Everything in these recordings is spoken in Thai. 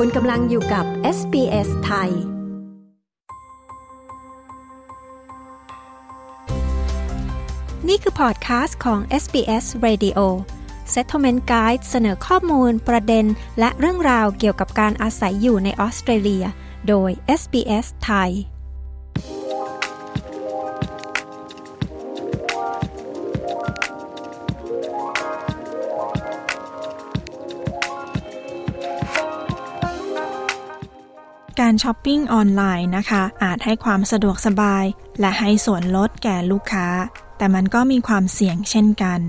คุณกำลังอยู่กับ SBS ไทยนี่คือพอดคาสต์ของ SBS Radio Settlement Guide เสนอข้อมูลประเด็นและเรื่องราวเกี่ยวกับการอาศัยอยู่ในออสเตรเลียโดย SBS ไทยการช้อปปิ้งออนไลน์นะคะอาจให้ความสะดวกสบายและให้ส่วนลดแก่ลูกค้าแต่มันก็มีความเสี่ยงเช่นกัน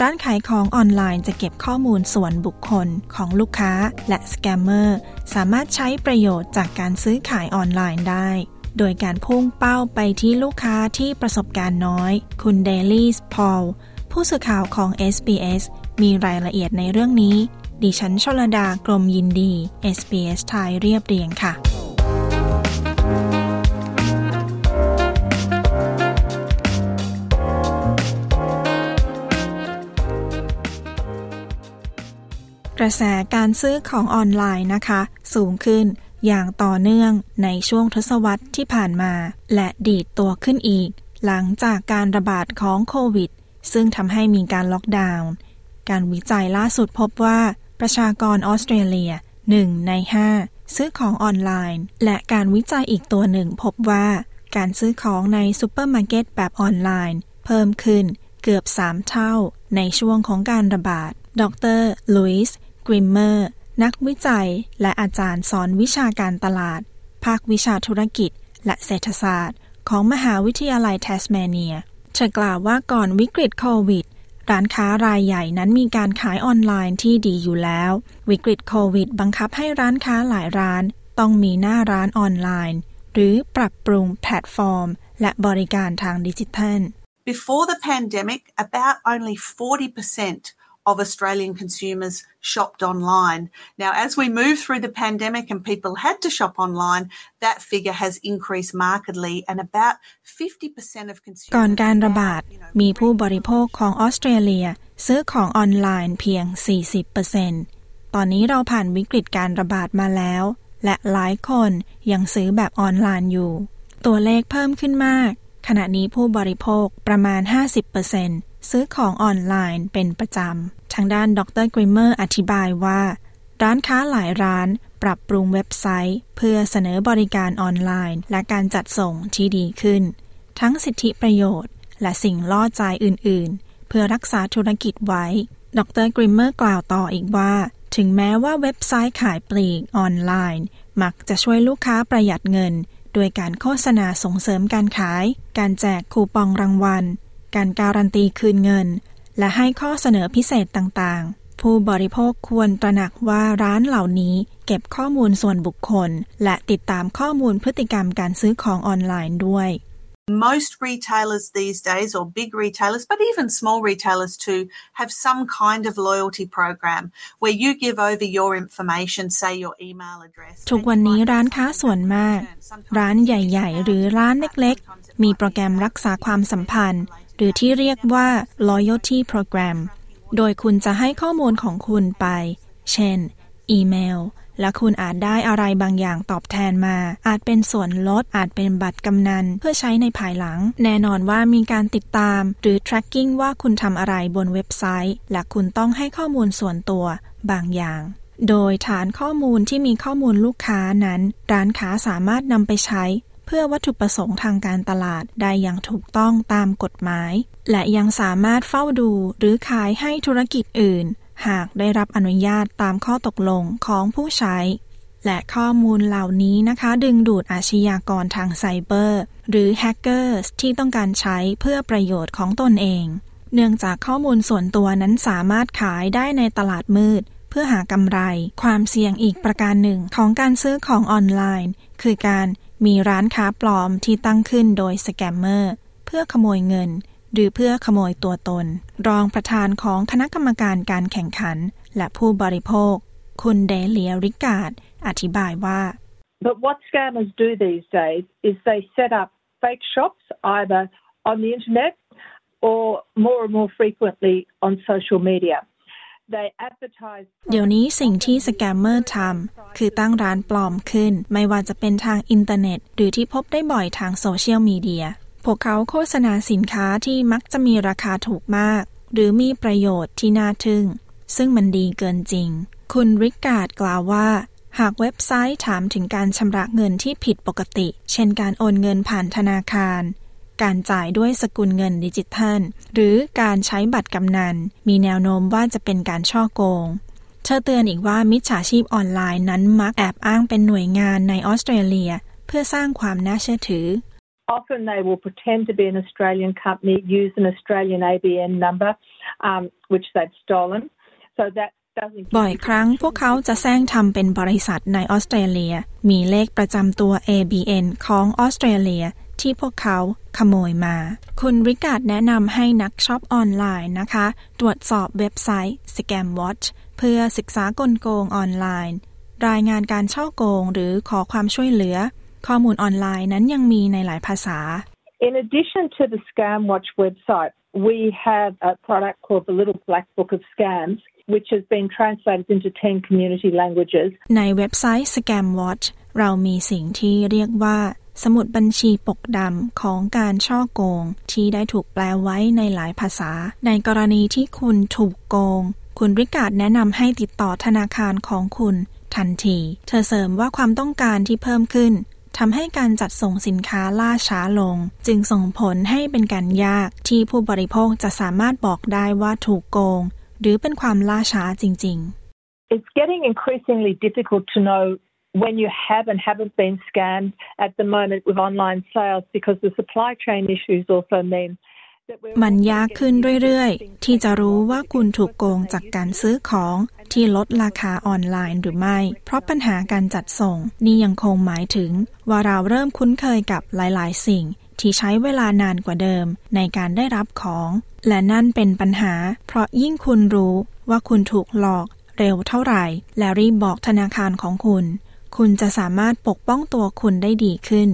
ร้านขายของออนไลน์จะเก็บข้อมูลส่วนบุคคลของลูกค้าและสแกมเมอร์สามารถใช้ประโยชน์จากการซื้อขายออนไลน์ได้โดยการพุ่งเป้าไปที่ลูกค้าที่ประสบการณ์น้อยคุณเดลี่พอลผู้สื่อข่าวของ SBS มีรายละเอียดในเรื่องนี้ดิฉันชลดากรมยินดี SBS ไทยเรียบเรียงค่ะกระแสการซื้อของออนไลน์นะคะสูงขึ้นอย่างต่อเนื่องในช่วงทศวรรษที่ผ่านมาและดีดตัวขึ้นอีกหลังจากการระบาดของโควิดซึ่งทำให้มีการล็อกดาวน์การวิจัยล่าสุดพบว่าประชากรออสเตรเลีย1ใน5ซื้อของออนไลน์และการวิจัยอีกตัวหนึ่งพบว่าการซื้อของในซุปเปอร์มาร์เก็ตแบบออนไลน์เพิ่มขึ้นเกือบ3เท่าในช่วงของการระบาดดร.ลุยส์กริมเมอร์นักวิจัยและอาจารย์สอนวิชาการตลาดภาควิชาธุรกิจและเศรษฐศาสตร์ของมหาวิทยาลัยแทสเมเนียเธอกล่าวว่าก่อนวิกฤตโควิดร้านค้ารายใหญ่นั้นมีการขายออนไลน์ที่ดีอยู่แล้ววิกฤตโควิดบังคับให้ร้านค้าหลายร้านต้องมีหน้าร้านออนไลน์หรือปรับปรุงแพลตฟอร์มและบริการทางดิจิทัล Before the pandemic, about only 40% of Australian consumers shopped online. Now, as we move through the pandemic and people had to shop online, that figure has increased markedly and about 50% of consumers ก่อนการระบาดมีผู้บริโภคของออสเตรเลียซื้อของออนไลน์เพียง 40% ตอนนี้เราผ่านวิกฤตการระบาดมาแล้วและหลายคนยังซื้อแบบออนไลน์อยู่ตัวเลขเพิ่มขึ้นมากขณะนี้ผู้บริโภคประมาณ 50%ซื้อของออนไลน์เป็นประจำทางด้านดร.กริมเมอร์อธิบายว่าร้านค้าหลายร้านปรับปรุงเว็บไซต์เพื่อเสนอบริการออนไลน์และการจัดส่งที่ดีขึ้นทั้งสิทธิประโยชน์และสิ่งล่อใจอื่นๆเพื่อรักษาธุรกิจไว้ดร.กริมเมอร์กล่าวต่ออีกว่าถึงแม้ว่าเว็บไซต์ขายปลีกออนไลน์มักจะช่วยลูกค้าประหยัดเงินโดยการโฆษณาส่งเสริมการขายการแจกคูปองรางวัลการการันตีคืนเงินและให้ข้อเสนอพิเศษต่างๆผู้บริโภคควรตระหนักว่าร้านเหล่านี้เก็บข้อมูลส่วนบุคคลและติดตามข้อมูลพฤติกรรมการซื้อของออนไลน์ด้วย Most retailers these days or big retailers but even small retailers too have some kind of loyalty program where you give over your information say your email address ทุกวันนี้ร้านค้าส่วนมากร้านใหญ่ๆหรือร้านเล็กๆมีโปรแกรมรักษาความสัมพันธ์หรือที่เรียกว่า loyalty program โดยคุณจะให้ข้อมูลของคุณไปเช่นอีเมลและคุณอาจได้อะไรบางอย่างตอบแทนมาอาจเป็นส่วนลดอาจเป็นบัตรกำนันเพื่อใช้ในภายหลังแน่นอนว่ามีการติดตามหรือ tracking ว่าคุณทำอะไรบนเว็บไซต์และคุณต้องให้ข้อมูลส่วนตัวบางอย่างโดยฐานข้อมูลที่มีข้อมูลลูกค้านั้นร้านค้าสามารถนำไปใช้เพื่อวัตถุประสงค์ทางการตลาดได้อย่างถูกต้องตามกฎหมายและยังสามารถเฝ้าดูหรือขายให้ธุรกิจอื่นหากได้รับอนุญาตตามข้อตกลงของผู้ใช้และข้อมูลเหล่านี้นะคะดึงดูดอาชญากรทางไซเบอร์หรือแฮกเกอร์ที่ต้องการใช้เพื่อประโยชน์ของตนเองเนื่องจากข้อมูลส่วนตัวนั้นสามารถขายได้ในตลาดมืดเพื่อหากำไรความเสี่ยงอีกประการหนึ่งของการซื้อของออนไลน์คือการมีร้านค้าปลอมที่ตั้งขึ้นโดยสแกมเมอร์เพื่อขโมยเงินหรือเพื่อขโมยตัวตนรองประธานของคณะกรรมการการแข่งขันและผู้บริโภคคุณเดเลียริการ์ดอธิบายว่า But what scammers do these days is they set up fake shops either on the internet or more and more frequently on social media เดี๋ยวนี้สิ่งที่สแกมเมอร์ทำคือตั้งร้านปลอมขึ้นไม่ว่าจะเป็นทางอินเทอร์เน็ตหรือที่พบได้บ่อยทางโซเชียลมีเดียพวกเขาโฆษณาสินค้าที่มักจะมีราคาถูกมากหรือมีประโยชน์ที่น่าทึ่งซึ่งมันดีเกินจริงคุณริกการ์ดกล่าวว่าหากเว็บไซต์ถามถึงการชำระเงินที่ผิดปกติเช่นการโอนเงินผ่านธนาคารการจ่ายด้วยสกุลเงินดิจิทัลหรือการใช้บัตรกำนันมีแนวโน้มว่าจะเป็นการฉ้อโกงเธอเตือนอีกว่ามิจฉาชีพออนไลน์นั้นมักแอบอ้างเป็นหน่วยงานในออสเตรเลียเพื่อสร้างความน่าเชื่อถือ Often they will pretend to be an Australian company, use an Australian ABN number, which they've stolen. So thatบ่อยครั้งพวกเขาจะแซงทำเป็นบริษัทในออสเตรเลียมีเลขประจำตัว ABN ของออสเตรเลียที่พวกเขาขโมยมาคุณริการ์ดแนะนำให้นักช็อปออนไลน์นะคะตรวจสอบเว็บไซต์ Scam Watch เพื่อศึกษากลโกงออนไลน์รายงานการฉ้อโกงหรือขอความช่วยเหลือข้อมูลออนไลน์นั้นยังมีในหลายภาษา In addition to the Scam Watch website, we have a product called the Little Black Book of Scams.which has been translated into 10 community languages ในเว็บไซต์ Scam Watch เรามีสิ่งที่เรียกว่าสมุดบัญชีปกดำของการฉ้อโกงที่ได้ถูกแปลไว้ในหลายภาษาในกรณีที่คุณถูกโกงคุณริการ์ดแนะนำให้ติดต่อธนาคารของคุณทันทีเธอเสริมว่าความต้องการที่เพิ่มขึ้นทำให้การจัดส่งสินค้าล่าช้าลงจึงส่งผลให้เป็นการยากที่ผู้บริโภคจะสามารถบอกได้ว่าถูกโกงหรือเป็นความล่าช้าจริงๆ It's getting increasingly difficult to know when you have and haven't been scammed at the moment with online sales because the supply chain issues also mean that มันยากขึ้นเรื่อยๆที่จะรู้ว่าคุณถูกโกงจากการซื้อของที่ลดราคาออนไลน์หรือไม่เพราะปัญหาการจัดส่งนี่ยังคงหมายถึงว่าเราเริ่มคุ้นเคยกับหลายๆสิ่งที่ใช้เวลานานกว่าเดิมในการได้รับของและนั่นเป็นปัญหาเพราะยิ่งคุณรู้ว่าคุณถูกหลอกเร็วเท่าไหร่และรีบบอกธนาคารของคุณคุณจะสามารถปกป้องตัวคุณได้ดีขึ้น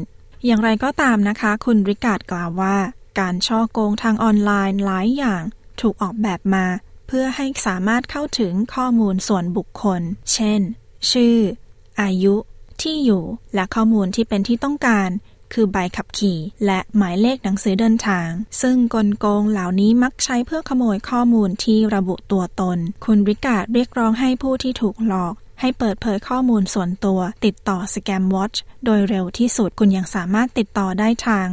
อย่างไรก็ตามนะคะคุณริการ์ดกล่าวว่าการฉ้อโกงทางออนไลน์หลายอย่างถูกออกแบบมาเพื่อให้สามารถเข้าถึงข้อมูลส่วนบุคคลเช่นชื่ออายุที่อยู่และข้อมูลที่เป็นที่ต้องการคือใบขับขี่และหมายเลขหนังสือเดินทางซึ่งกลโกงเหล่านี้มักใช้เพื่อขโมยข้อมูลที่ระบุตัวตนคุณริการ์ดเรียกร้องให้ผู้ที่ถูกหลอกให้เปิดเผยข้อมูลส่วนตัวติดต่อ Scam Watch โดยเร็วที่สุดคุณยังสามารถติดต่อได้ทาง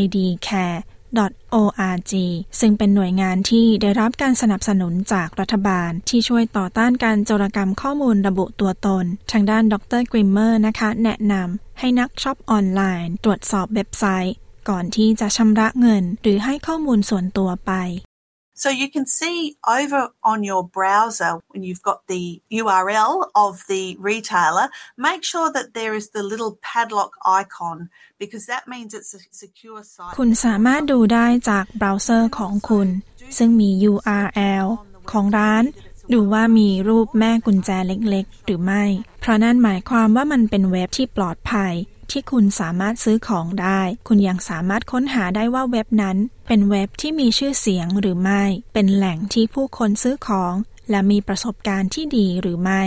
idcare.org ซึ่งเป็นหน่วยงานที่ได้รับการสนับสนุนจากรัฐบาลที่ช่วยต่อต้านการโจรกรรมข้อมูลระบุตัวตนทางด้านดร.กริมเมอร์นะคะแนะนำให้นักช็อปออนไลน์ตรวจสอบเว็บไซต์ก่อนที่จะชำระเงินหรือให้ข้อมูลส่วนตัวไป So you can see over on your browser when you've got the URL of the retailer, make sure that there is the little padlock icon because that means it's a secure site. คุณสามารถดูได้จากเบราว์เซอร์ของคุณซึ่งมี URL ของร้านดูว่ามีรูปแม่กุญแจเล็กๆหรือไม่เพราะนั่นหมายความว่ามันเป็นเว็บที่ปลอดภัยที่คุณสามารถซื้อของได้คุณยังสามารถค้นหาได้ว่าเว็บนั้นเป็นเว็บที่มีชื่อเสียงหรือไม่เป็นแหล่งที่ผู้คนซื้อของและมีประสบการณ์ที่ดีหรือไม่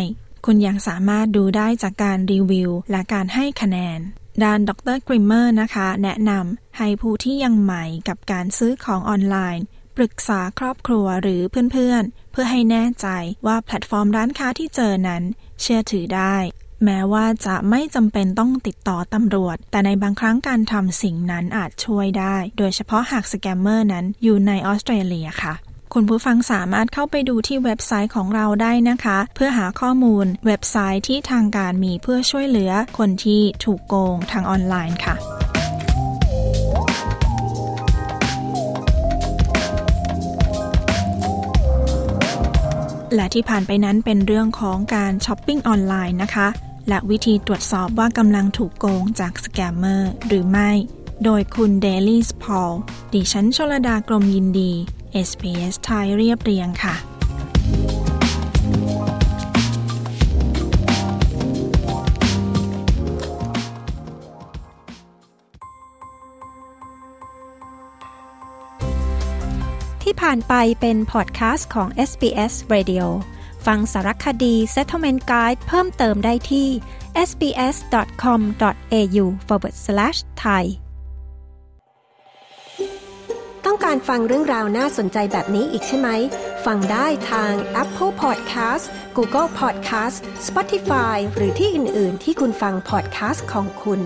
คุณยังสามารถดูได้จากการรีวิวและการให้คะแนนด้านดร.กริมเมอร์นะคะแนะนำให้ผู้ที่ยังใหม่กับการซื้อของออนไลน์ปรึกษาครอบครัวหรือเพื่อนๆเพื่อให้แน่ใจว่าแพลตฟอร์มร้านค้าที่เจอนั้นเชื่อถือได้แม้ว่าจะไม่จำเป็นต้องติดต่อตำรวจแต่ในบางครั้งการทำสิ่งนั้นอาจช่วยได้โดยเฉพาะหากสแกมเมอร์นั้นอยู่ในออสเตรเลียค่ะคุณผู้ฟังสามารถเข้าไปดูที่เว็บไซต์ของเราได้นะคะเพื่อหาข้อมูลเว็บไซต์ที่ทางการมีเพื่อช่วยเหลือคนที่ถูกโกงทางออนไลน์ค่ะและที่ผ่านไปนั้นเป็นเรื่องของการช้อปปิ้งออนไลน์นะคะและวิธีตรวจสอบว่ากำลังถูกโกงจากสแกมเมอร์หรือไม่โดยคุณเดลี่สพอลดิฉันชลดากรมยินดี SBS ไทยเรียบเรียงค่ะ ที่ผ่านไปเป็นพอดคาสต์ของ SBS Radio ฟังสารคดี Settlement Guide เพิ่มเติมได้ที่ sbs.com.au/thai ต้องการฟังเรื่องราวน่าสนใจแบบนี้อีกใช่ไหมฟังได้ทาง Apple Podcasts, Google Podcasts, Spotify หรือที่อื่นๆที่คุณฟังพอดคาสต์ของคุณ